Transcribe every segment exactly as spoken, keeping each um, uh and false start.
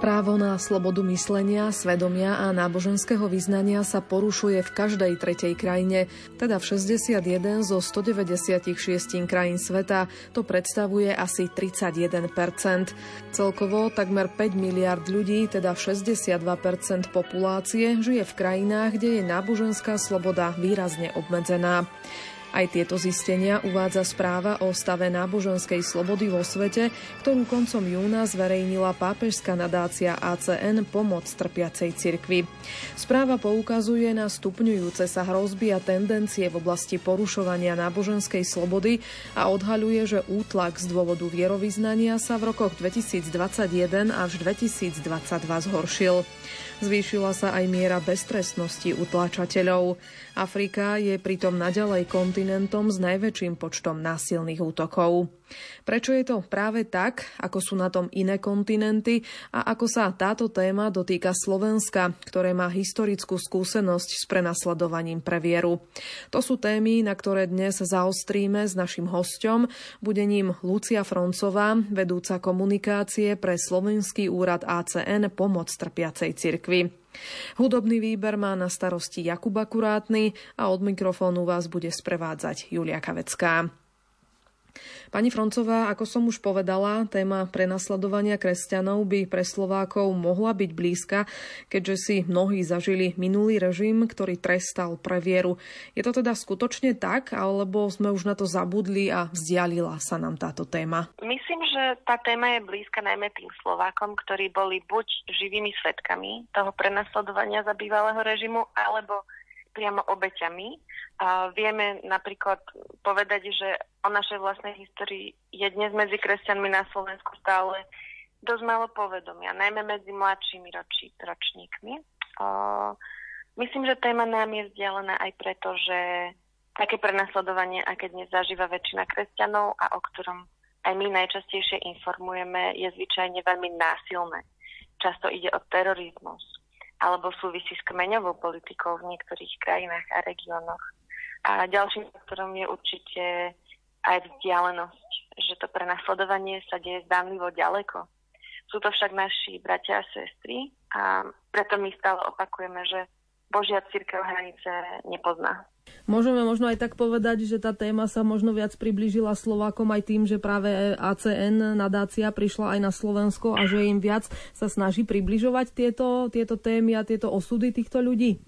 Právo na slobodu myslenia, svedomia a náboženského vyznania sa porušuje v každej tretej krajine, teda v šesťdesiatjeden zo stodeväťdesiatšesť krajín sveta. To predstavuje asi tridsaťjeden percent. Celkovo takmer päť miliárd ľudí, teda šesťdesiatdva percent populácie, žije v krajinách, kde je náboženská sloboda výrazne obmedzená. Aj tieto zistenia uvádza správa o stave náboženskej slobody vo svete, ktorú koncom júna zverejnila pápežská nadácia á cé en Pomoc trpiacej cirkvi. Správa poukazuje na stupňujúce sa hrozby a tendencie v oblasti porušovania náboženskej slobody a odhaľuje, že útlak z dôvodu vierovyznania sa v rokoch dvetisícdvadsaťjeden až dvetisícdvadsaťdva zhoršil. Zvýšila sa aj miera beztrestnosti utláčateľov. Afrika je pritom naďalej kontinentom s najväčším počtom násilných útokov. Prečo je to práve tak, ako sú na tom iné kontinenty a ako sa táto téma dotýka Slovenska, ktoré má historickú skúsenosť s prenasledovaním pre vieru? To sú témy, na ktoré dnes zaostríme s našim hosťom, bude ním Lucia Froncová, vedúca komunikácie pre Slovenský úrad á cé en Pomoc trpiacej cirkvi. Hudobný výber má na starosti Jakub Akurátny a od mikrofónu vás bude sprevádzať Júlia Kavecká. Pani Froncová, ako som už povedala, téma prenasledovania kresťanov by pre Slovákov mohla byť blízka, keďže si mnohí zažili minulý režim, ktorý trestal pre vieru. Je to teda skutočne tak, alebo sme už na to zabudli a vzdialila sa nám táto téma? Myslím, že tá téma je blízka najmä tým Slovákom, ktorí boli buď živými svedkami toho prenasledovania za bývalého režimu, alebo priamo obeťami. A vieme napríklad povedať, že o našej vlastnej histórii je dnes medzi kresťanmi na Slovensku stále dosť málo povedomia, najmä medzi mladšími ročí, ročníkmi. O, myslím, že téma nám je vzdialená aj preto, že také prenasledovanie, aké dnes zažíva väčšina kresťanov a o ktorom aj my najčastejšie informujeme, je zvyčajne veľmi násilné. Často ide o terorizmus alebo súvisí s kmeňovou politikou v niektorých krajinách a regiónoch. A ďalším faktorom je určite aj vzdialenosť, že to prenasledovanie sa deje zdánlivo ďaleko. Sú to však naši bratia a sestry a preto my stále opakujeme, že Božia cirkev hranice nepozná. Môžeme možno aj tak povedať, že tá téma sa možno viac priblížila Slovákom aj tým, že práve á cé en nadácia prišla aj na Slovensko a že im viac sa snaží približovať tieto, tieto témy a tieto osudy týchto ľudí?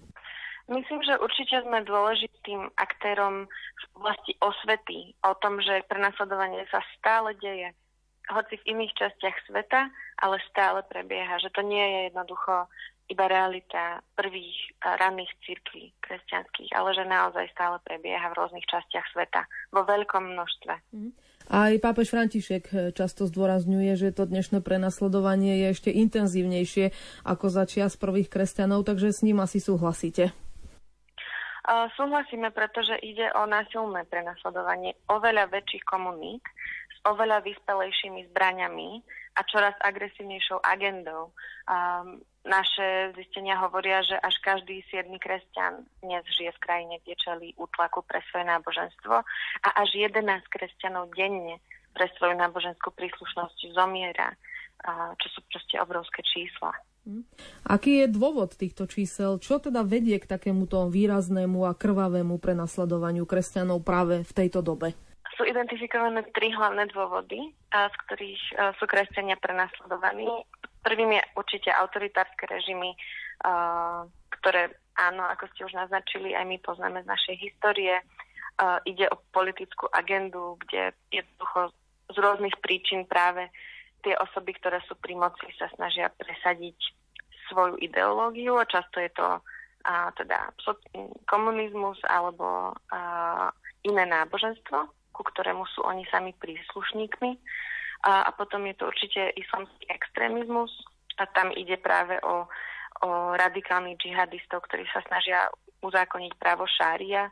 Myslím, že určite sme dôležitým aktérom v oblasti osvety o tom, že prenasledovanie sa stále deje, hoci v iných častiach sveta, ale stále prebieha, že to nie je jednoducho iba realita prvých ranných cirkví kresťanských, ale že naozaj stále prebieha v rôznych častiach sveta, vo veľkom množstve. Aj pápež František často zdôrazňuje, že to dnešné prenasledovanie je ešte intenzívnejšie ako za čias prvých kresťanov, takže s ním asi súhlasíte. Súhlasíme, pretože ide o násilné prenasledovanie oveľa väčších komunít, oveľa vyspelejšími zbraňami a čoraz agresívnejšou agendou. Um, naše zistenia hovoria, že až každý siedmy kresťan dnes žije v krajine, kde čelí útlaku pre svoje náboženstvo a až jedenásť kresťanov denne pre svoju náboženskú príslušnosť zomiera, uh, čo sú proste obrovské čísla. Aký je dôvod týchto čísel? Čo teda vedie k takémuto výraznému a krvavému prenasledovaniu kresťanov práve v tejto dobe? Sú identifikované tri hlavné dôvody, z ktorých sú kresťania prenasledovaní. Prvým je určite autoritárske režimy, ktoré, áno, ako ste už naznačili, aj my poznáme z našej histórie. Ide o politickú agendu, kde jednoducho z rôznych príčin práve tie osoby, ktoré sú pri moci, sa snažia presadiť svoju ideológiu. Často je to teda komunizmus alebo iné náboženstvo, ku ktorému sú oni sami príslušníkmi. A, a potom je to určite islamský extrémizmus a tam ide práve o, o radikálnych džihadistov, ktorí sa snažia uzákoniť právo šária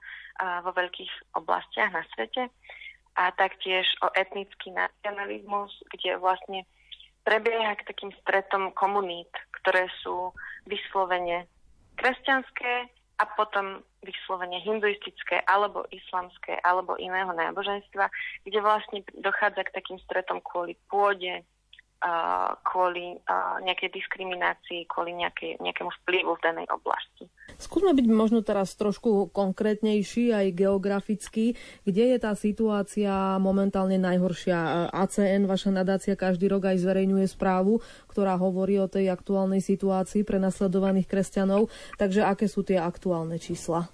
vo veľkých oblastiach na svete. A taktiež o etnický nacionalizmus, kde vlastne prebieha k takým stretom komunít, ktoré sú vyslovene kresťanské a potom vyslovene hinduistické, alebo islamské, alebo iného náboženstva, kde vlastne dochádza k takým stretom kvôli pôde, kvôli nejakej diskriminácii, kvôli nejakej, nejakému vplyvu v danej oblasti. Skúsme byť možno teraz trošku konkrétnejší aj geograficky. Kde je tá situácia momentálne najhoršia? á cé en, vaša nadácia, každý rok aj zverejňuje správu, ktorá hovorí o tej aktuálnej situácii prenasledovaných kresťanov. Takže aké sú tie aktuálne čísla?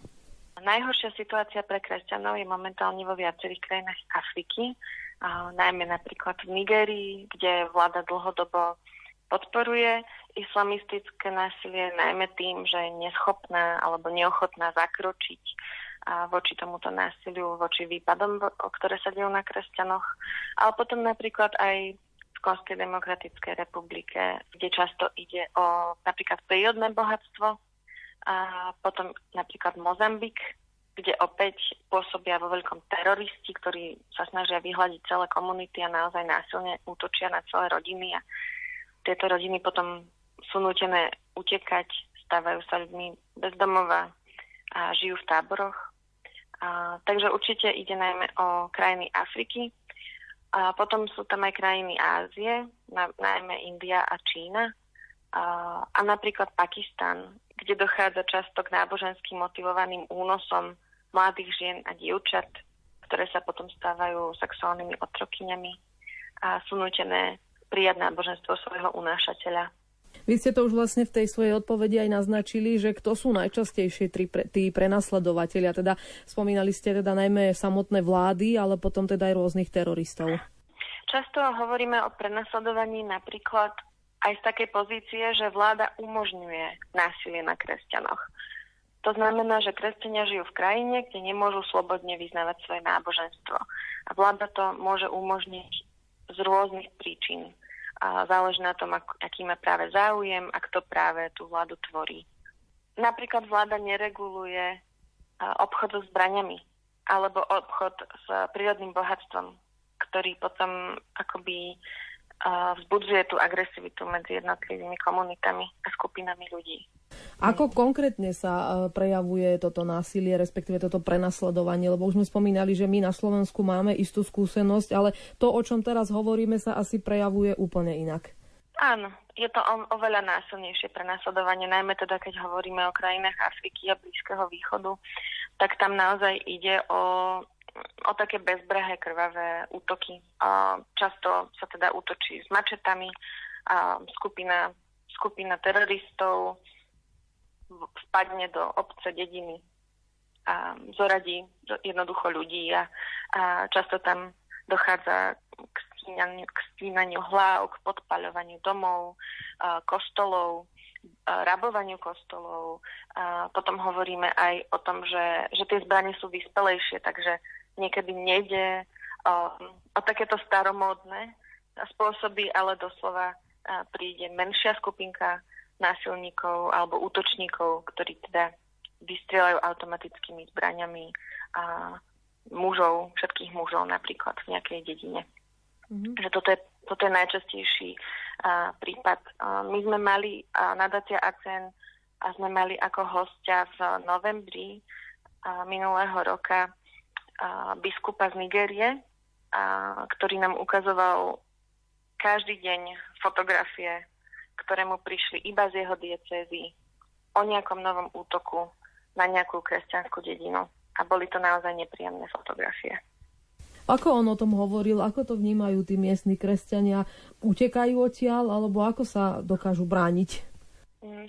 Najhoršia situácia pre kresťanov je momentálne vo viacerých krajinách Afriky, najmä napríklad v Nigérii, kde vláda dlhodobo podporuje islamistické násilie, najmä tým, že je neschopná alebo neochotná zakročiť voči tomuto násiliu, voči výpadom, ktoré sa dejú na kresťanoch. Ale potom napríklad aj v Konskej demokratickej republike, kde často ide o napríklad prírodné bohatstvo, a potom napríklad Mozambik, kde opäť pôsobia vo veľkom teroristi, ktorí sa snažia vyhľadiť celé komunity a naozaj násilne útočia na celé rodiny a tieto rodiny potom sú nútené utekať, stávajú sa ľuďmi bez domova a žijú v táboroch. A, takže určite ide najmä o krajiny Afriky. A potom sú tam aj krajiny Ázie, najmä India a Čína. A, a napríklad Pakistan, kde dochádza často k náboženským motivovaným únosom mladých žien a dievčat, ktoré sa potom stávajú sexuálnymi otrokyňami a sú nútené prijať náboženstvo svojho unášateľa. Vy ste to už vlastne v tej svojej odpovedi aj naznačili, že kto sú najčastejšie tí, pre, tí prenasledovatelia. Teda spomínali ste teda najmä samotné vlády, ale potom teda aj rôznych teroristov. Často hovoríme o prenasledovaní napríklad aj z takej pozície, že vláda umožňuje násilie na kresťanoch. To znamená, že kresťania žijú v krajine, kde nemôžu slobodne vyznávať svoje náboženstvo. A vláda to môže umožniť z rôznych príčin. A záleží na tom, aký má práve záujem a kto práve tú vládu tvorí. Napríklad vláda nereguluje obchod so zbraniami alebo obchod s prírodným bohatstvom, ktorý potom akoby vzbudzuje tú agresivitu medzi jednotlivými komunitami a skupinami ľudí. Ako konkrétne sa prejavuje toto násilie, respektíve toto prenasledovanie? Lebo už sme spomínali, že my na Slovensku máme istú skúsenosť, ale to, o čom teraz hovoríme, sa asi prejavuje úplne inak. Áno, je to oveľa násilnejšie prenasledovanie, najmä teda, keď hovoríme o krajinách Afriky a Blízkeho východu, tak tam naozaj ide o... o také bezbrehé krvavé útoky. Často sa teda útočí s mačetami, skupina, skupina teroristov vpadne do obce, dediny a zoradí jednoducho ľudí a, a často tam dochádza k stínaniu, k stínaniu hlav, k podpaľovaniu domov, kostolov, rabovaniu kostolov. A potom hovoríme aj o tom, že, že tie zbrane sú vyspelejšie, takže niekedy nejde o, o takéto staromódne spôsoby, ale doslova príde menšia skupinka násilníkov alebo útočníkov, ktorí teda vystrieľajú automatickými zbraňami a mužov, všetkých mužov napríklad v nejakej dedine. Mm-hmm. Že toto je, toto je najčastejší a, prípad. A, my sme mali a, nadácia á cé en a sme mali ako hostia v novembri a, minulého roka biskupa z Nigérie, ktorý nám ukazoval každý deň fotografie, ktoré mu prišli iba z jeho diecézy o nejakom novom útoku na nejakú kresťanskú dedinu. A boli to naozaj nepríjemné fotografie. Ako on o tom hovoril? Ako to vnímajú tí miestni kresťania? Utekajú odtiaľ? Alebo ako sa dokážu brániť?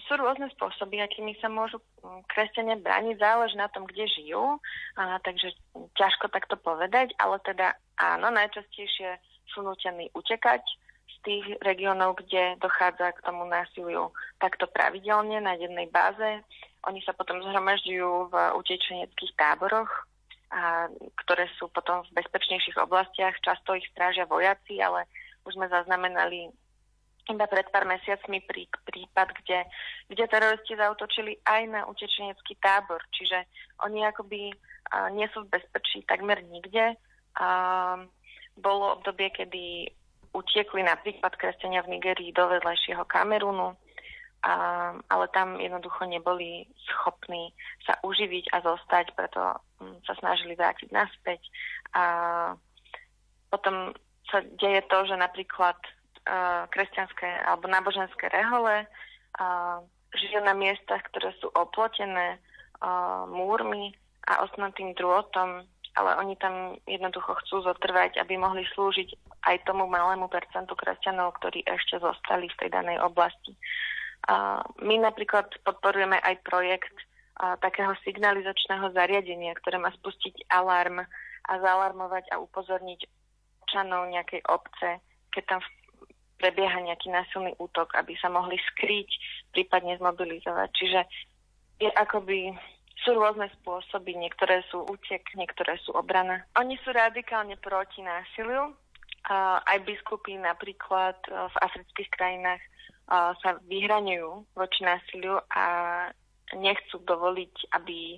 Sú rôzne spôsoby, akými sa môžu kresťania brániť, záleží na tom, kde žijú, a, takže ťažko takto povedať, ale teda áno, najčastejšie sú nútení utekať z tých regiónov, kde dochádza k tomu násiliu takto pravidelne na jednej báze. Oni sa potom zhromažďujú v utečeneckých táboroch, a, ktoré sú potom v bezpečnejších oblastiach, často ich strážia vojaci, ale už sme zaznamenali iba pred pár mesiacmi prí, prípad, kde, kde teroristi zaútočili aj na utečenecký tábor. Čiže oni akoby uh, nie sú v bezpečí takmer nikde. Uh, bolo obdobie, kedy utiekli napríklad kresťania v Nigérii do vedľajšieho Kamerunu, uh, ale tam jednoducho neboli schopní sa uživiť a zostať, preto um, sa snažili vrátiť naspäť. Uh, potom sa deje to, že napríklad kresťanské alebo náboženské rehole, žijú na miestach, ktoré sú oplotené múrmi a osnatým drôtom, ale oni tam jednoducho chcú zotrvať, aby mohli slúžiť aj tomu malému percentu kresťanov, ktorí ešte zostali v tej danej oblasti. My napríklad podporujeme aj projekt takého signalizačného zariadenia, ktoré má spustiť alarm a zaalarmovať a upozorniť občanov nejakej obce, keď tam prebieha nejaký násilný útok, aby sa mohli skryť, prípadne zmobilizovať. Čiže je akoby... Sú rôzne spôsoby, niektoré sú útek, niektoré sú obrana. Oni sú radikálne proti násiliu. Aj biskupy napríklad v afrických krajinách sa vyhraňujú voči násiliu a nechcú dovoliť, aby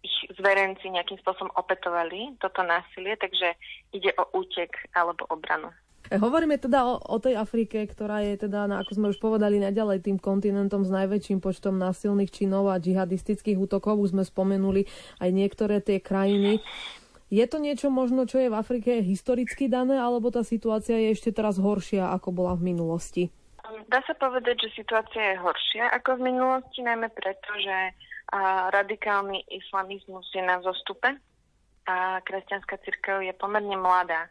ich zverenci nejakým spôsobom opätovali toto násilie, takže ide o útek alebo obranu. Hovoríme teda o, o tej Afrike, ktorá je teda, ako sme už povedali, naďalej tým kontinentom s najväčším počtom násilných činov a džihadistických útokov. Už sme spomenuli aj niektoré tie krajiny. Je to niečo možno, čo je v Afrike historicky dané, alebo tá situácia je ešte teraz horšia, ako bola v minulosti? Dá sa povedať, že situácia je horšia ako v minulosti, najmä preto, že a, radikálny islamizmus je na zostupe a kresťanská cirkev je pomerne mladá.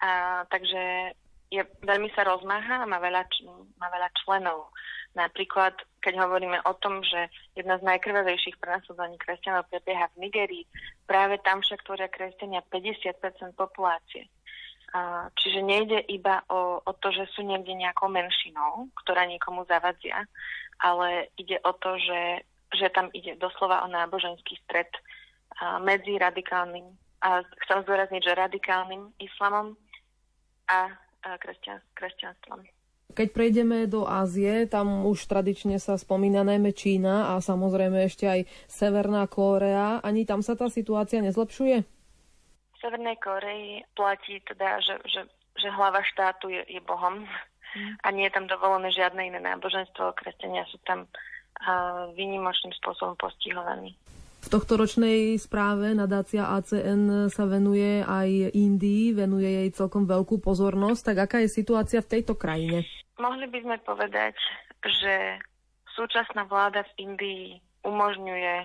A, takže je, veľmi sa rozmáha a má veľa, má veľa členov. Napríklad, keď hovoríme o tom, že jedna z najkrvavejších prenasledovaní kresťanov prebieha v Nigérii, práve tam však tvoria kresťania päťdesiat percent populácie. A, čiže nejde iba o, o to, že sú niekde nejakou menšinou, ktorá niekomu zavadzia, ale ide o to, že, že tam ide doslova o náboženský stret a, medzi radikálnym, a chcem zdôrazniť, že radikálnym islamom a kresťanstvom. Keď prejdeme do Ázie, tam už tradične sa spomína najmä Čína a samozrejme ešte aj Severná Kórea. Ani tam sa tá situácia nezlepšuje? V Severnej Kórei platí teda, že, že, že hlava štátu je, je Bohom mm. a nie je tam dovolené žiadne iné náboženstvo. Kresťania sú tam uh, výnimočným spôsobom postihovaní. V tohtoročnej správe nadácia á cé en sa venuje aj Indii, venuje jej celkom veľkú pozornosť. Tak aká je situácia v tejto krajine? Mohli by sme povedať, že súčasná vláda v Indii umožňuje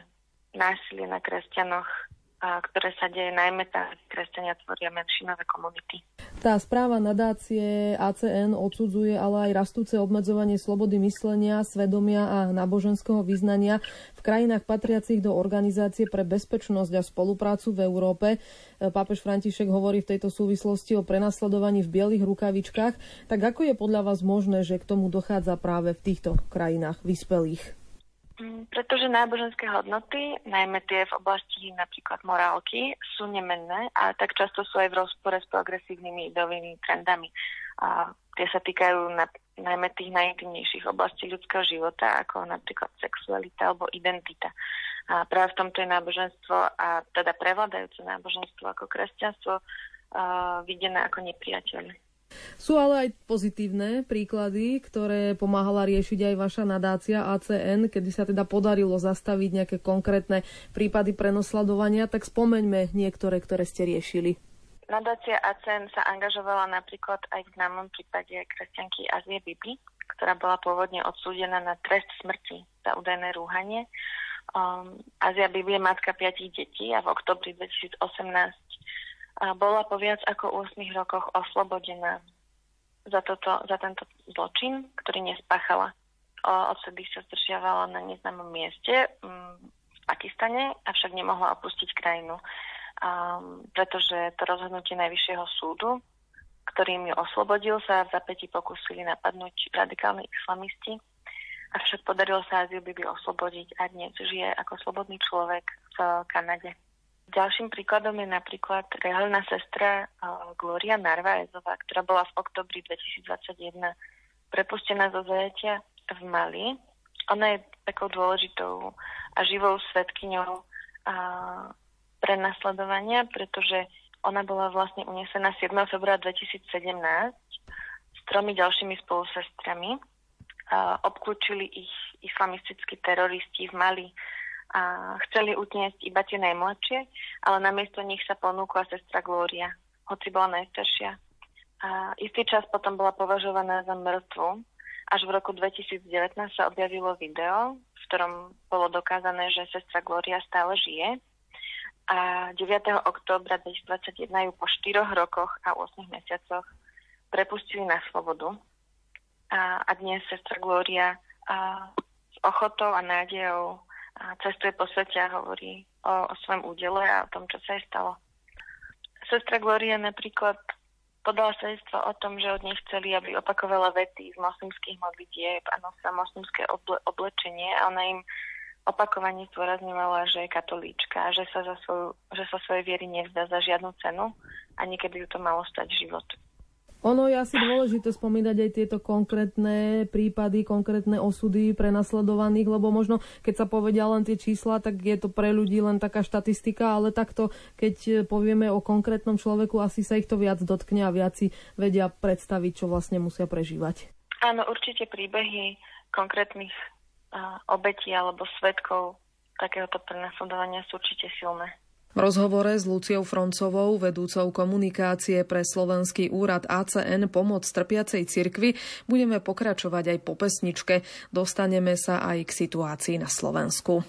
násilie na kresťanoch, ktoré sa deje najmä tá kresťania tvoria menšinové komunity. Tá správa nadácie á cé en odsudzuje ale aj rastúce obmedzovanie slobody myslenia, svedomia a náboženského vyznania v krajinách patriacich do Organizácie pre bezpečnosť a spoluprácu v Európe. Pápež František hovorí v tejto súvislosti o prenasledovaní v bielých rukavičkách. Tak ako je podľa vás možné, že k tomu dochádza práve v týchto krajinách vyspelých? Pretože náboženské hodnoty, najmä tie v oblasti napríklad morálky, sú nemenné a tak často sú aj v rozpore s progresívnymi ideovými trendami. A tie sa týkajú na, najmä tých najintimnejších oblastí ľudského života, ako napríklad sexualita alebo identita. A práve v tomto je náboženstvo, a teda prevládajúce náboženstvo ako kresťanstvo, uh, videné ako nepriateľné. Sú ale aj pozitívne príklady, ktoré pomáhala riešiť aj vaša nadácia á cé en, kedy sa teda podarilo zastaviť nejaké konkrétne prípady prenasledovania. Tak spomeňme niektoré, ktoré ste riešili. Nadácia á cé en sa angažovala napríklad aj v známom prípade kresťanky Asie Bibi, ktorá bola pôvodne odsúdená na trest smrti za údajné rúhanie. Um, Asia Bibi je matka piatich detí a v októbri dvetisícosemnásť a bola po viac ako ôsmich rokoch oslobodená za, toto, za tento zločin, ktorý nespáchala. Odtedy sa zdržiavala na neznámom mieste v Pakistane, avšak nemohla opustiť krajinu, pretože to rozhodnutie Najvyššieho súdu, ktorým ju oslobodil, sa v zapätí pokúsili napadnúť radikálni islamisti. Avšak podarilo sa Asiu Bibi oslobodiť a dnes žije ako slobodný človek v Kanade. Ďalším príkladom je napríklad reholná sestra Gloria Narváezová, ktorá bola v oktobri dvetisícdvadsaťjeden prepustená zo zajatia v Mali. Ona je takou dôležitou a živou svedkyňou prenasledovania, pretože ona bola vlastne unesená siedmeho februára dvetisícsedemnásť s tromi ďalšími spolusestrami. Obklúčili ich islamistickí teroristi v Mali. A chceli utniesť iba tie najmladšie, ale namiesto nich sa ponúkla sestra Glória, hoci bola najstaršia. A istý čas potom bola považovaná za mŕtvu. Až v roku dvetisícdevätnásť sa objavilo video, v ktorom bolo dokázané, že sestra Gloria stále žije. A deviateho októbra dvetisícdvadsaťjeden ju po štyroch rokoch a ôsmich mesiacoch prepustili na slobodu. A, a dnes sestra Gloria a, s ochotou a nádejou a cestuje po svete a hovorí o, o svojom údele a o tom, čo sa jej stalo. Sestra Gloria napríklad podala svedectvo o tom, že od nej chceli, aby opakovala vety z moslimských modlitieb a nosila moslimské oble- oblečenie a ona im opakovane zdôrazňovala, že je katolíčka, že sa za svoju, že sa svojej viery nevzdá za žiadnu cenu a niekedy ju to malo stať život. Ono je asi dôležité spomínať aj tieto konkrétne prípady, konkrétne osudy prenasledovaných, lebo možno keď sa povedia len tie čísla, tak je to pre ľudí len taká štatistika, ale takto, keď povieme o konkrétnom človeku, asi sa ich to viac dotkne a viac si vedia predstaviť, čo vlastne musia prežívať. Áno, určite príbehy konkrétnych uh, obetí alebo svedkov takéhoto prenasledovania sú určite silné. V rozhovore s Luciou Froncovou, vedúcou komunikácie pre Slovenský úrad á cé en Pomoc trpiacej cirkvi, budeme pokračovať aj po pesničke. Dostaneme sa aj k situácii na Slovensku.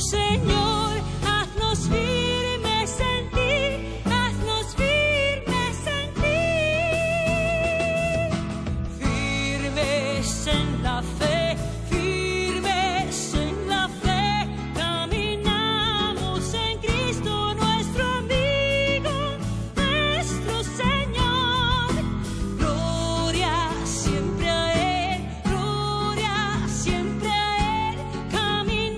Señor, haznos firmes en ti, haznos firmes en ti. Firmes en la fe, firmes en la fe, caminamos en Cristo, nuestro amigo, nuestro Señor. Gloria siempre a Él, gloria siempre a Él, caminamos.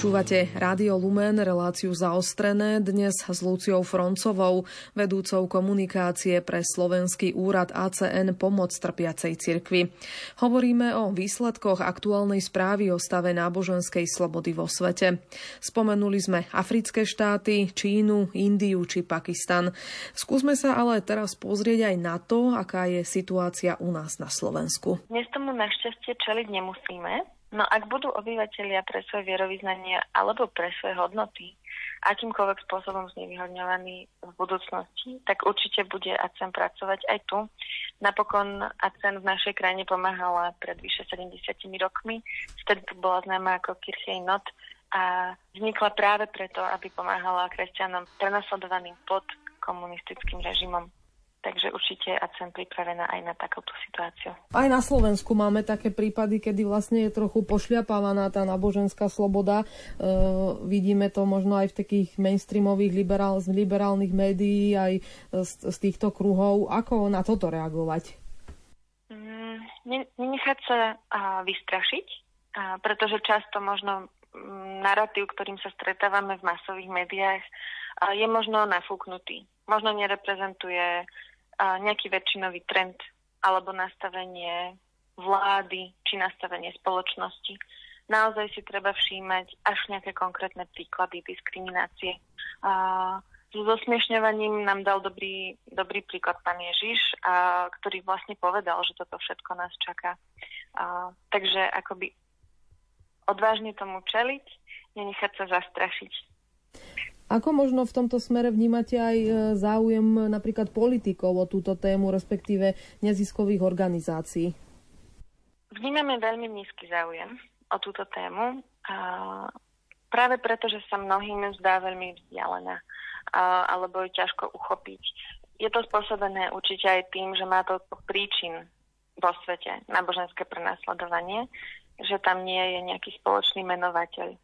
Počúvate Rádio Lumen, reláciu Zaostrené, dnes s Luciou Froncovou, vedúcou komunikácie pre Slovenský úrad á cé en Pomoc trpiacej cirkvi. Hovoríme o výsledkoch aktuálnej správy o stave náboženskej slobody vo svete. Spomenuli sme africké štáty, Čínu, Indiu či Pakistan. Skúsme sa ale teraz pozrieť aj na to, aká je situácia u nás na Slovensku. Dnes tomu našťastie čeliť nemusíme. No ak budú obyvateľia pre svoje vierovyznania alebo pre svoje hodnoty akýmkoľvek spôsobom znevýhodňovaní v budúcnosti, tak určite bude á cé en pracovať aj tu. Napokon á cé en v našej krajine pomáhala pred vyše sedemdesiatimi rokmi, vtedy to bola známa ako Kirchej Not a vznikla práve preto, aby pomáhala kresťanom prenasledovaným pod komunistickým režimom. Takže určite á cé en pripravená aj na takúto situáciu. Aj na Slovensku máme také prípady, kedy vlastne je trochu pošľapávaná tá náboženská sloboda. E, vidíme to možno aj v takých mainstreamových liberál, liberálnych médií, aj z, z týchto kruhov. Ako na toto reagovať? Mm, nenechať sa a, vystrašiť, a, pretože často možno m, narratív, ktorým sa stretávame v masových médiách, a, je možno nafúknutý. Možno nereprezentuje nejaký väčšinový trend alebo nastavenie vlády či nastavenie spoločnosti. Naozaj si treba všímať až nejaké konkrétne príklady diskriminácie. A so zosmiešňovaním nám dal dobrý, dobrý príklad pán Ježiš, a, ktorý vlastne povedal, že toto všetko nás čaká. A, takže akoby odvážne tomu čeliť, nenechať sa zastrašiť. Ako možno v tomto smere vnímate aj záujem napríklad politikov o túto tému, respektíve neziskových organizácií? Vnímame veľmi nízky záujem o túto tému, práve preto, že sa mnohým zdá veľmi vzdialená alebo je ťažko uchopiť. Je to spôsobené určite aj tým, že má to príčin vo svete náboženské prenasledovanie, že tam nie je nejaký spoločný menovateľ.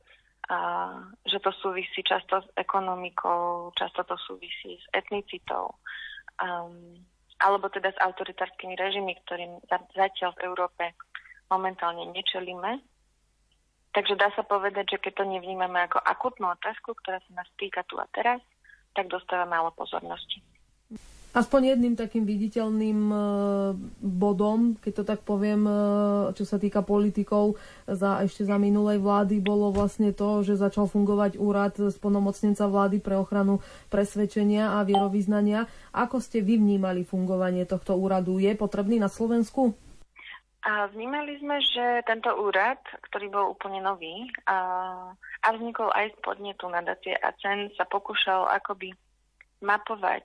A že to súvisí často s ekonomikou, často to súvisí s etnicitou, um, alebo teda s autoritárskymi režimy, ktorým zatiaľ v Európe momentálne nečelíme. Takže dá sa povedať, že keď to nevnímame ako akutnú otázku, ktorá sa nás týka tu a teraz, tak dostáva málo pozornosti. Aspoň jedným takým viditeľným bodom, keď to tak poviem, čo sa týka politikov, za, ešte za minulej vlády bolo vlastne to, že začal fungovať úrad splnomocnenca vlády pre ochranu presvedčenia a vierovyznania. Ako ste vy vnímali fungovanie tohto úradu? Je potrebný na Slovensku? A vnímali sme, že tento úrad, ktorý bol úplne nový a, a vznikol aj z podnetu nadácie á cé en, sa pokúšal akoby mapovať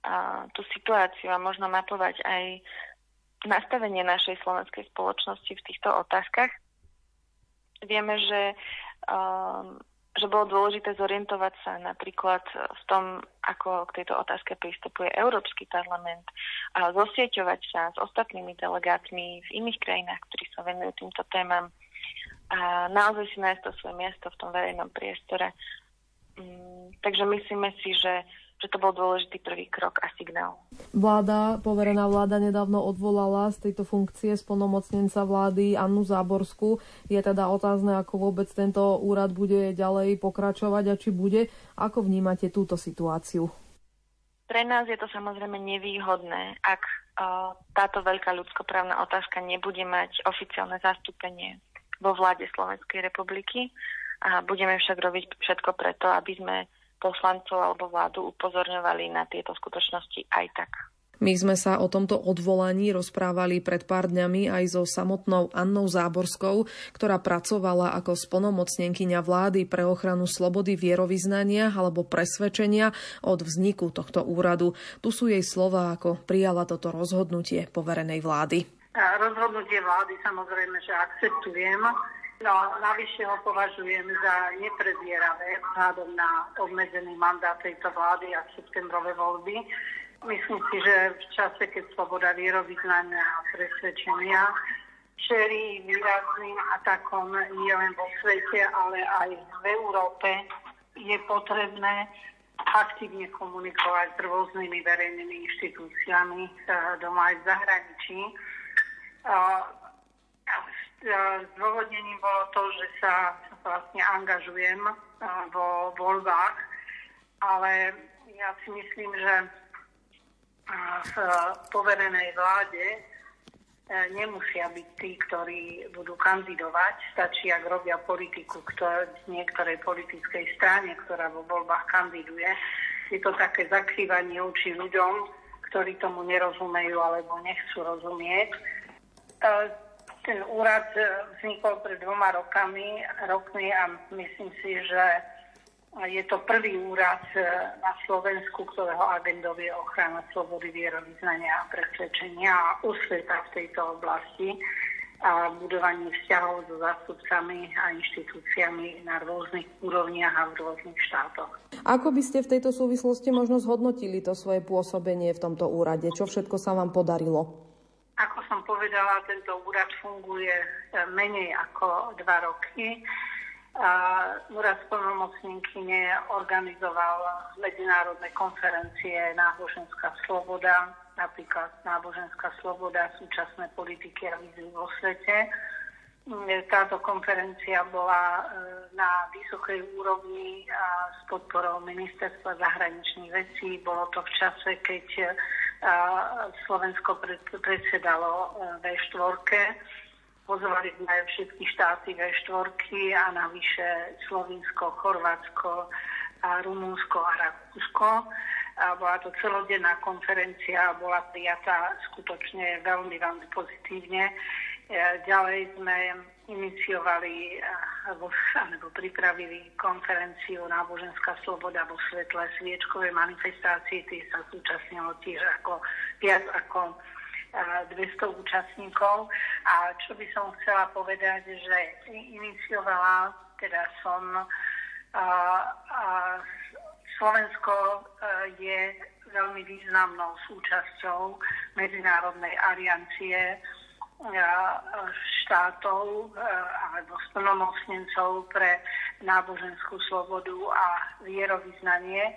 a tú situáciu a možno mapovať aj nastavenie našej slovenskej spoločnosti v týchto otázkach. Vieme, že, um, že bolo dôležité zorientovať sa napríklad v tom, ako k tejto otázke pristupuje Európsky parlament a zosieťovať sa s ostatnými delegátmi v iných krajinách, ktorí sa venujú týmto témam a naozaj si nájsť to svoje miesto v tom verejnom priestore. Um, takže myslíme si, že že to bol dôležitý prvý krok a signál. Vláda, poverená vláda nedávno odvolala z tejto funkcie splnomocnenca vlády Annu Záborskú. Je teda otázne, ako vôbec tento úrad bude ďalej pokračovať a či bude. Ako vnímate túto situáciu? Pre nás je to samozrejme nevýhodné, ak táto veľká ľudskoprávna otázka nebude mať oficiálne zastúpenie vo vláde Slovenskej republiky. A budeme však robiť všetko preto, aby sme poslancov alebo vládu upozorňovali na tieto skutočnosti aj tak. My sme sa o tomto odvolaní rozprávali pred pár dňami aj so samotnou Annou Záborskou, ktorá pracovala ako splnomocnenkyňa vlády pre ochranu slobody vierovyznania alebo presvedčenia od vzniku tohto úradu. Tu sú jej slová, ako prijala toto rozhodnutie poverenej vlády. Rozhodnutie vlády samozrejme, že akceptujem. No, navyše ho považujem za neprevieravé vzhľadom na obmedzený mandát tejto vlády a septembrové voľby. Myslím si, že v čase, keď sloboda vierovyznania a presvedčenia čelí výrazným atakom nie len vo svete, ale aj v Európe, je potrebné aktívne komunikovať s rôznymi verejnými inštitúciami doma aj v zahraničí. Zdôvodnením bolo to, že sa vlastne angažujem vo voľbách, ale ja si myslím, že v poverenej vláde nemusia byť tí, ktorí budú kandidovať. Stačí, ak robia politiku ktoré, v niektorej politickej strane, ktorá vo voľbách kandiduje. Je to také zakrývanie očí ľuďom, ktorí tomu nerozumejú alebo nechcú rozumieť. Ten úrad vznikol pred dvoma rokami, rokmi a myslím si, že je to prvý úrad na Slovensku, ktorého agendou je ochrana slobody vierovyznania a presvedčenia a osveta v tejto oblasti a budovanie vzťahov so zástupcami a inštitúciami na rôznych úrovniach a v rôznych štátoch. Ako by ste v tejto súvislosti možno zhodnotili to svoje pôsobenie v tomto úrade? Čo všetko sa vám podarilo? Ako som povedala, tento úrad funguje menej ako dva roky. Úrad splnomocnenkyne organizoval medzinárodné konferencie Náboženská sloboda, napríklad Náboženská sloboda súčasnej politiky a vízy vo svete. Táto konferencia bola na vysokej úrovni a s podporou Ministerstva zahraničných vecí. Bolo to v čase, keď Slovensko predsedalo vé štyri. Pozvali sme všetky štáty vé štyri a navyše Slovinsko, Chorvátsko, Rumunsko a Rakúsko. A bola to celodenná konferencia, bola prijatá skutočne veľmi, veľmi pozitívne. Ďalej sme iniciovali alebo pripravili konferenciu Náboženská sloboda vo svetle sviečkovej manifestácie, tých sa súčasnilo tiež ako viac ako dvesto účastníkov a čo by som chcela povedať, že iniciovala, teda som a, a Slovensko je veľmi významnou súčasťou medzinárodnej aliancie štátov alebo splnomocnencov pre náboženskú slobodu a vierovyznanie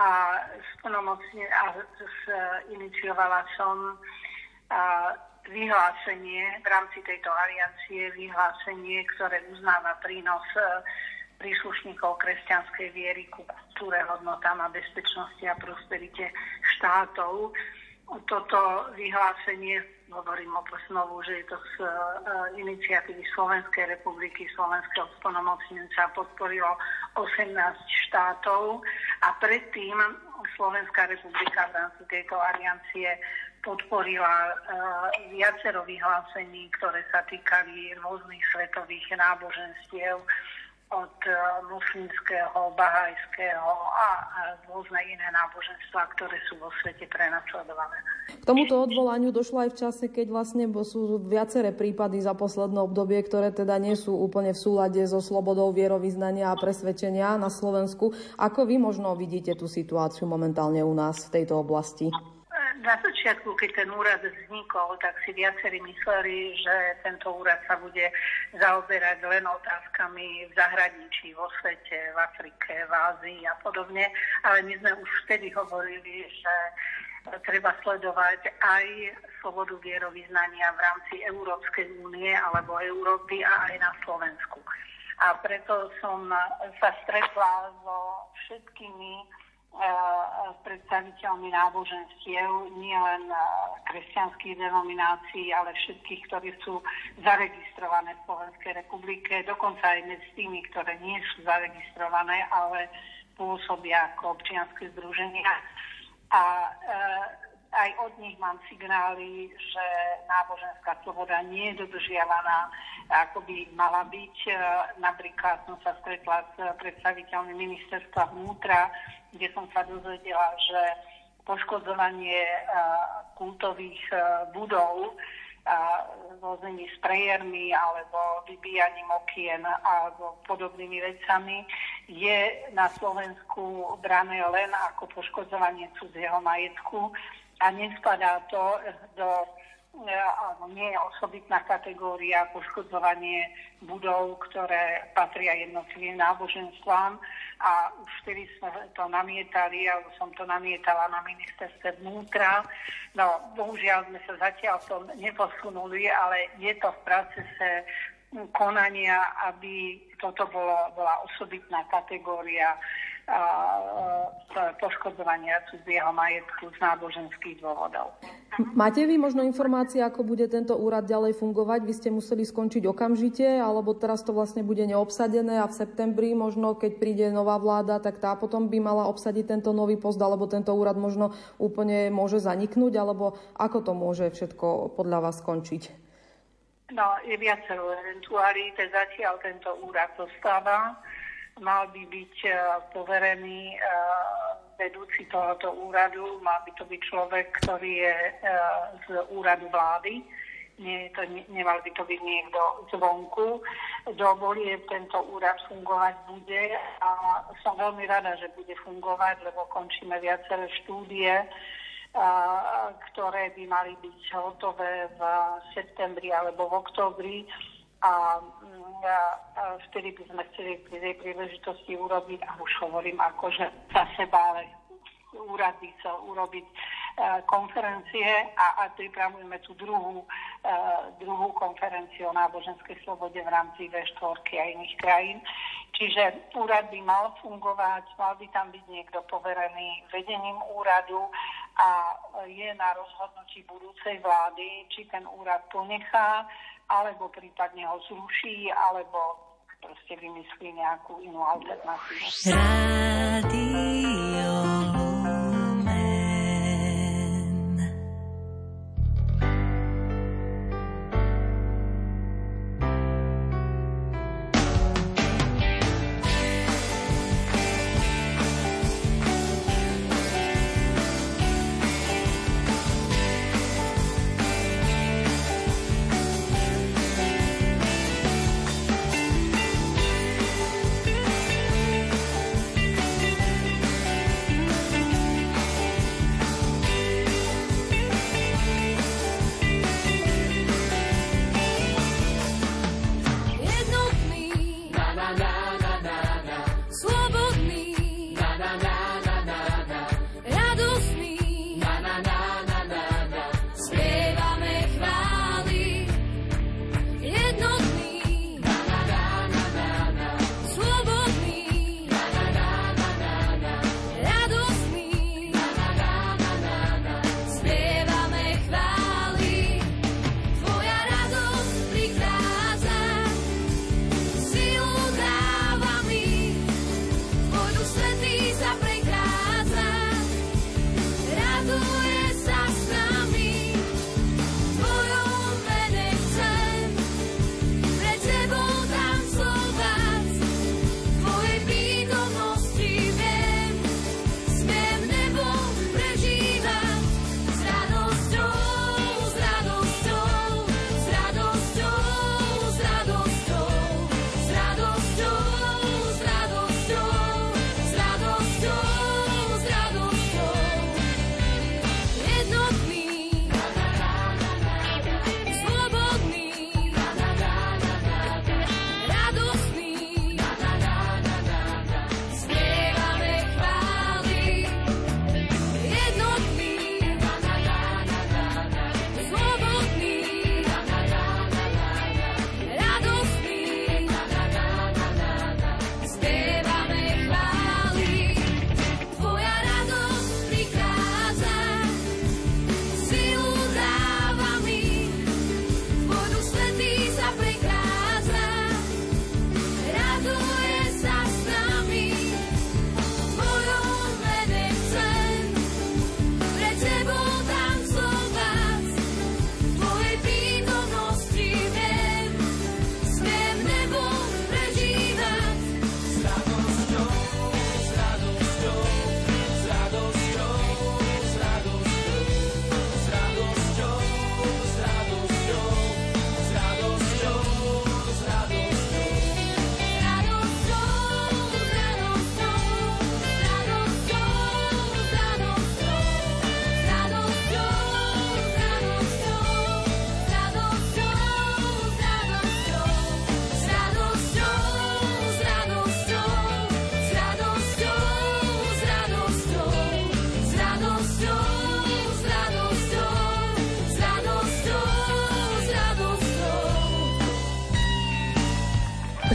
a splnomocne a iniciovala som vyhlásenie v rámci tejto aliancie, vyhlásenie, ktoré uznáva prínos príslušníkov kresťanskej viery ku kultúre, hodnotám a bezpečnosti a prosperite štátov. Toto vyhlásenie, hovorím znovu, že je to z iniciatívy Slovenskej republiky, slovenského splnomocnenca podporilo osemnásť štátov a predtým Slovenská republika v rámci tejto aliancie podporila viacero vyhlásení, ktoré sa týkali rôznych svetových náboženstiev, od muslimského, bahajského a rôzne iné náboženstvá, ktoré sú vo svete prenasledované. K tomuto odvolaniu došlo aj v čase, keď vlastne sú viaceré prípady za posledné obdobie, ktoré teda nie sú úplne v súlade so slobodou vierovyznania a presvedčenia na Slovensku. Ako vy možno vidíte tú situáciu momentálne u nás v tejto oblasti? Na začiatku, keď ten úrad vznikol, tak si viacerí mysleli, že tento úrad sa bude zaoberať len otázkami v zahraničí, vo svete, v Afrike, v Ázii a podobne. Ale my sme už vtedy hovorili, že treba sledovať aj slobodu vierovyznania v rámci Európskej únie alebo Európy a aj na Slovensku. A preto som sa stretla so všetkými predstaviteľmi náboženstiev, nielen kresťanských denominácií, ale všetkých, ktorí sú zaregistrované v Slovenskej republike, dokonca aj medzi tými, ktoré nie sú zaregistrované, ale pôsobia ako občianske združenia. A e, Aj od nich mám signály, že náboženská sloboda nie je dodržiavaná, ako by mala byť. Napríklad som sa stretla s predstaviteľmi ministerstva vnútra, kde som sa dozvedela, že poškodzovanie kultových budov rôznymi sprejermi alebo vybíjaním okien alebo podobnými vecami je na Slovensku brané len ako poškodzovanie cudzieho majetku a nespadá to do, nie je osobitná kategória poškodzovanie budov, ktoré patria jednotlivým náboženstvám. A už vtedy sme to namietali, alebo som to namietala na ministerstve vnútra. No, bohužiaľ sme sa zatiaľ to neposunuli, ale je to v procese konania, aby toto bolo, bola osobitná kategória poškodzovania cudzieho majetku z náboženských dôvodov. Máte vy možno informácie, ako bude tento úrad ďalej fungovať? Vy ste museli skončiť okamžite, alebo teraz to vlastne bude neobsadené a v septembri možno, keď príde nová vláda, tak tá potom by mala obsadiť tento nový post, alebo tento úrad možno úplne môže zaniknúť, alebo ako to môže všetko podľa vás skončiť? No, je viacero eventuálií, zatiaľ tento úrad zostáva. Mal by byť poverený vedúci tohoto úradu, mal by to byť človek, ktorý je z úradu vlády. Nie, to, nemal by to byť niekto zvonku. Do volieb tento úrad fungovať bude a som veľmi rada, že bude fungovať, lebo končíme viaceré štúdie, ktoré by mali byť hotové v septembri alebo v októbri. A, a, a vtedy by sme chceli pri tej príležitosti urobiť, a už hovorím akože za seba, ale úrady sa urobiť e, konferencie a, a pripravujeme tú druhú, e, druhú konferenciu o náboženskej slobode v rámci vé štyri a iných krajín. Čiže úrad by mal fungovať, mal by tam byť niekto poverený vedením úradu a je na rozhodnutí budúcej vlády, či ten úrad ponechá, alebo prípadne ho zruší, alebo proste vymyslí nejakú inú alternatívu. Rádio Lumen.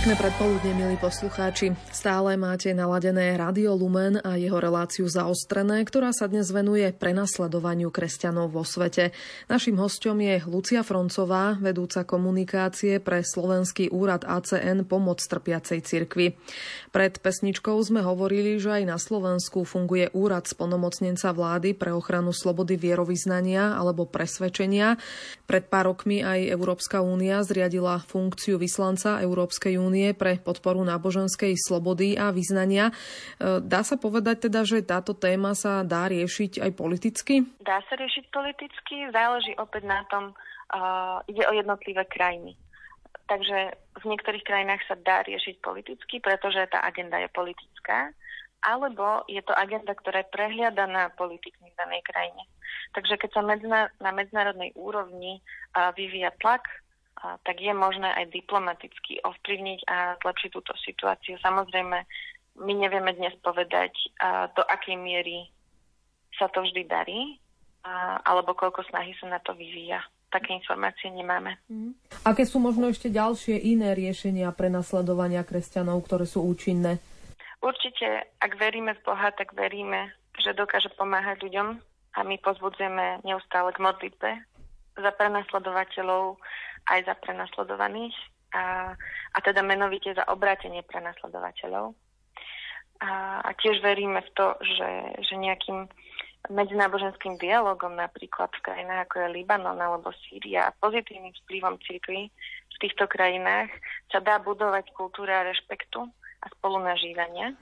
Pekné predpoludne, milí poslucháči. Stále máte naladené Radio Lumen a jeho reláciu Zaostrené, ktorá sa dnes venuje prenasledovaniu kresťanov vo svete. Naším hosťom je Lucia Froncová, vedúca komunikácie pre slovenský úrad á cé en Pomoc trpiacej cirkvi. Pred pesničkou sme hovorili, že aj na Slovensku funguje úrad splnomocnenca vlády pre ochranu slobody vierovyznania alebo presvedčenia. Pred pár rokmi aj Európska únia zriadila funkciu vyslanca Európskej únie pre podporu náboženskej slobody a vyznania. Dá sa povedať teda, že táto téma sa dá riešiť aj politicky? Dá sa riešiť politicky, záleží opäť na tom, uh, ide o jednotlivé krajiny. Takže v niektorých krajinách sa dá riešiť politicky, pretože tá agenda je politická, alebo je to agenda, ktorá je prehliadaná politikmi v danej krajine. Takže keď sa medzna- na medzinárodnej úrovni uh, vyvíja tlak, tak je možné aj diplomaticky ovplyvniť a zlepšiť túto situáciu. Samozrejme, my nevieme dnes povedať, do akej miery sa to vždy darí, alebo koľko snahy sa na to vyvíja. Také informácie nemáme. Aké sú možno ešte ďalšie iné riešenia prenasledovania kresťanov, ktoré sú účinné? Určite, ak veríme v Boha, tak veríme, že dokáže pomáhať ľuďom a my pozbudzujeme neustále k modlitbe za prenasledovateľov, aj za prenasledovaných a, a teda menovite za obrátenie prenasledovateľov. A, a tiež veríme v to, že, že nejakým medzináboženským dialogom napríklad v krajinách ako je Libanon alebo Sýria a pozitívnym vplyvom cirkvi v týchto krajinách sa dá budovať kultúra rešpektu a spolunažívania.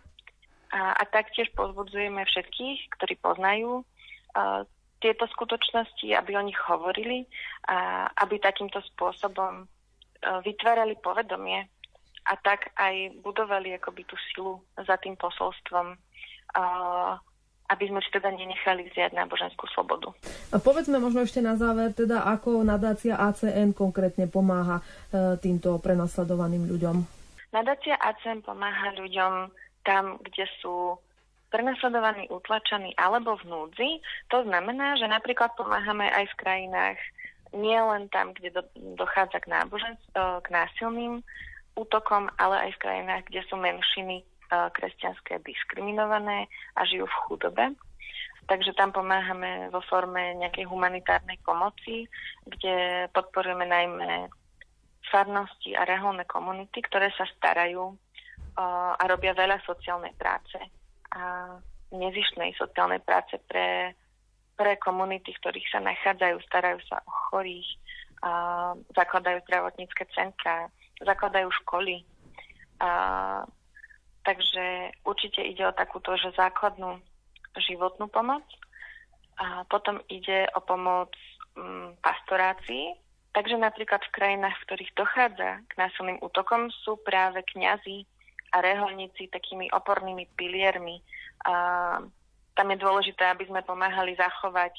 A, a taktiež pozbudzujeme všetkých, ktorí poznajú a, tieto skutočnosti, aby o nich hovorili a aby takýmto spôsobom vytvárali povedomie a tak aj budovali akoby tú silu za tým posolstvom, aby sme si teda nenechali vziať náboženskú slobodu. A povedzme možno ešte na záver, teda ako nadácia á cé en konkrétne pomáha týmto prenasledovaným ľuďom? Nadácia á cé en pomáha ľuďom tam, kde sú prenasledovaní, utlačaní alebo v núdzi. To znamená, že napríklad pomáhame aj v krajinách nie len tam, kde do, dochádza k náboženstv, k násilným útokom, ale aj v krajinách, kde sú menšiny kresťanské diskriminované a žijú v chudobe. Takže tam pomáhame vo forme nejakej humanitárnej pomoci, kde podporujeme najmä farnosti a reholné komunity, ktoré sa starajú a robia veľa sociálnej práce a nezištnej sociálnej práce pre, pre komunity, v ktorých sa nachádzajú, starajú sa o chorých, a zakladajú zdravotnícke centrá, zakladajú školy. A, takže určite ide o takúto, že základnú životnú pomoc. A potom ide o pomoc m, pastorácii. Takže napríklad v krajinách, v ktorých dochádza k násilným útokom, sú práve kňazi a reholníci takými opornými piliermi. A tam je dôležité, aby sme pomáhali zachovať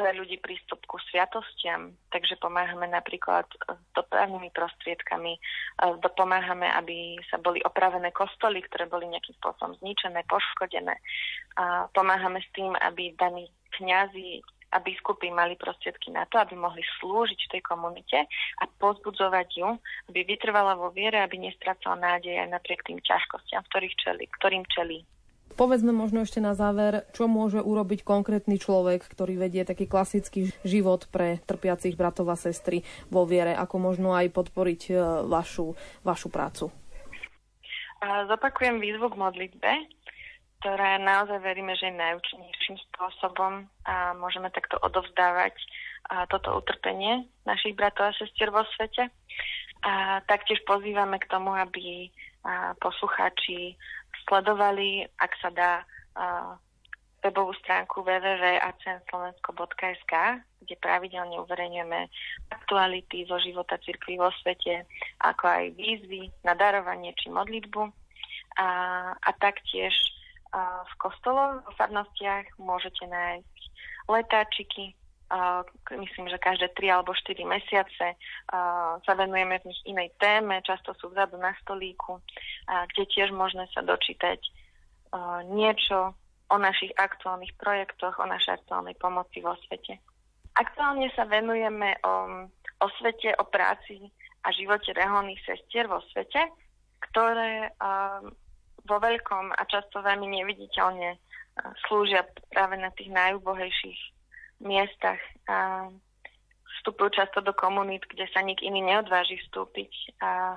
pre ľudí prístup ku sviatostiam, takže pomáhame napríklad s dopravnými prostriedkami, pomáhame, aby sa boli opravené kostoly, ktoré boli nejakým spôsobom zničené, poškodené. A pomáhame s tým, aby daní kňazi a biskupy mali prostriedky na to, aby mohli slúžiť v tej komunite a pozbudzovať ju, aby vytrvala vo viere, aby nestrácala nádej aj napriek tým ťažkostiam, ktorých čelí, ktorým čelí. Povedzme možno ešte na záver, čo môže urobiť konkrétny človek, ktorý vedie taký klasický život pre trpiacich bratov a sestry vo viere, ako možno aj podporiť vašu, vašu prácu. Zopakujem výzvu k modlitbe, ktorá naozaj veríme, že je najúčinnejším spôsobom a môžeme takto odovzdávať a toto utrpenie našich bratov a sestier vo svete. A taktiež pozývame k tomu, aby poslucháči sledovali, ak sa dá, webovú stránku w w w bodka a c n slovensko bodka s k, kde pravidelne uverejňujeme aktuality zo života cirkvi vo svete, ako aj výzvy na darovanie či modlitbu. A, a taktiež v kostoloch, v farnostiach môžete nájsť letáčiky. Myslím, že každé tri alebo štyri mesiace sa venujeme v nich inej téme, často sú vzadu na stolíku, kde tiež možno sa dočítať niečo o našich aktuálnych projektoch, o našej aktuálnej pomoci vo svete. Aktuálne sa venujeme o, o svete, o práci a živote reholných sestier vo svete ktoré vo veľkom a často veľmi neviditeľne slúžia práve na tých najubohejších miestach a vstupujú často do komunít, kde sa nik iný neodváži vstúpiť a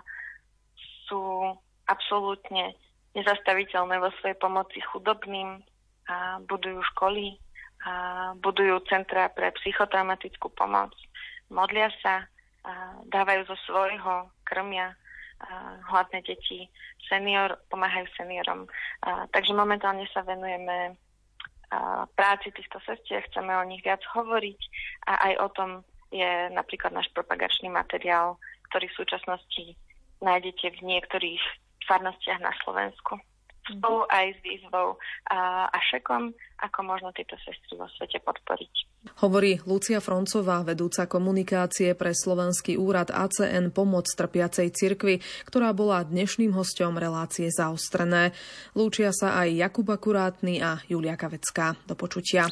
sú absolútne nezastaviteľné vo svojej pomoci chudobným a budujú školy a budujú centra pre psychotraumatickú pomoc, modlia sa a dávajú zo svojho, krmia hladné deti, senior, pomáhajú seniorom. A, takže momentálne sa venujeme a, práci týchto sestier, chceme o nich viac hovoriť a aj o tom je napríklad náš propagačný materiál, ktorý v súčasnosti nájdete v niektorých farnostiach na Slovensku. Spolu aj s výzvou a, a šekom, ako možno tieto sestry vo svete podporiť. Hovorí Lucia Froncová, vedúca komunikácie pre Slovenský úrad á cé en Pomoc trpiacej cirkvi, ktorá bola dnešným hosťom relácie Zaostrené. Lúčia sa aj Jakub Akurátny a Júlia Kavecká. Do počutia.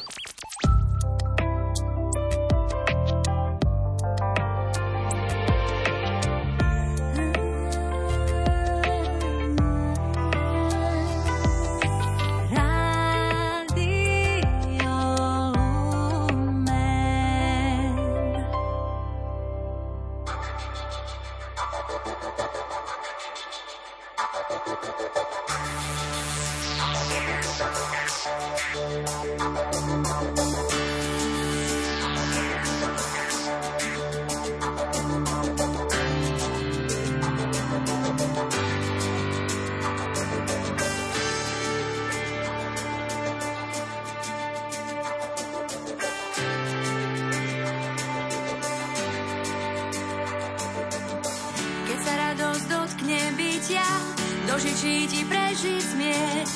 Dožičí ti prežiť smiech,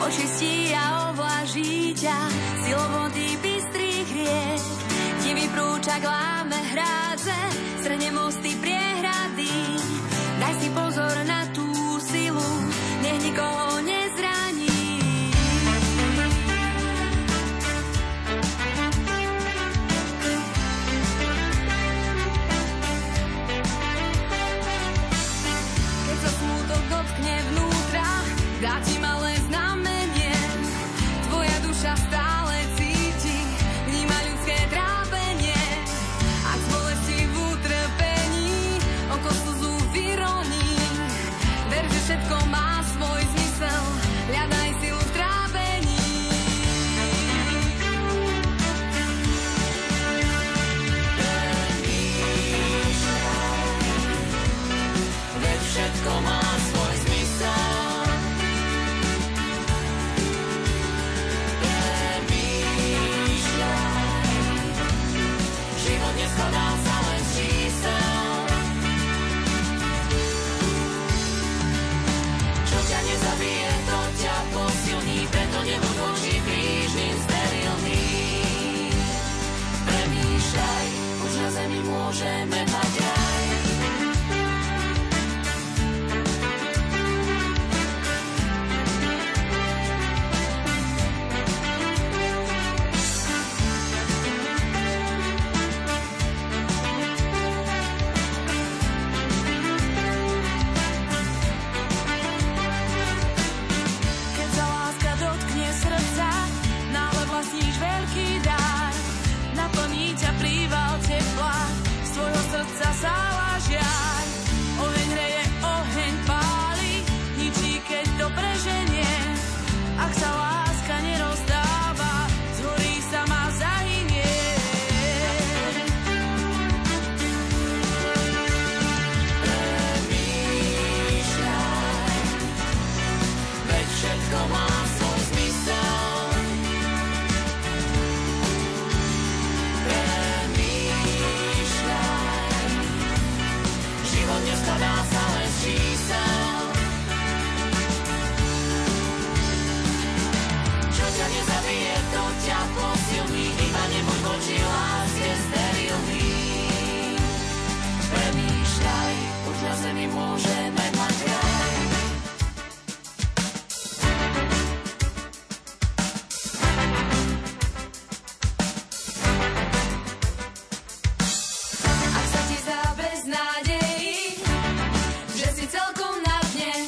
očistí a ovlaží ťa silou vody bystrých riek. Divý prúčak láme hrádze, srne mosty priehrady. Daj si pozor na tú silu, nech nikoho nezraní. Dá ti malé znamenie, tvoja duša stále cíti, vníma ľudské trápenie. Ak z bolesti v utrpení, oko slzu vyroní, ver, že všetko má svoj zmysel, hľadaj silu v trápení. Ver, všetko má svoj zmysel. Neschodá sa len z čísel, čo ťa nezabije, to ťa posilní, preto nebuď voči blížnym sterilný. Premýšľaj, už na zemi môžeme mať raj. Zálažiaj, oheň hreje, oheň páli, ničí, keď to preženie. Ak sa láska nerozdáva, zhorí sama zahynie. Premýšľaj, veď všetko má svoj zmysel. Neskladá sa len z čísel, čo ťa nezabije, to ťa posilní, iba nebuď voči láske sterilný. Premýšľaj, už na zemi môžeme mať raj. Ak sa ti zdá bez nádeje, celkom na dne.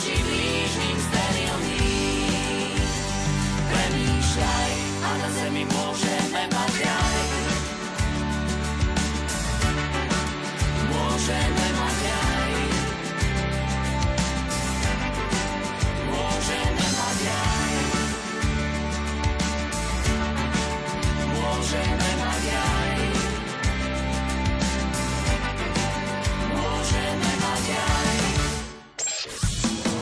Blížným sterilný. Premýšľaj a na zemi môže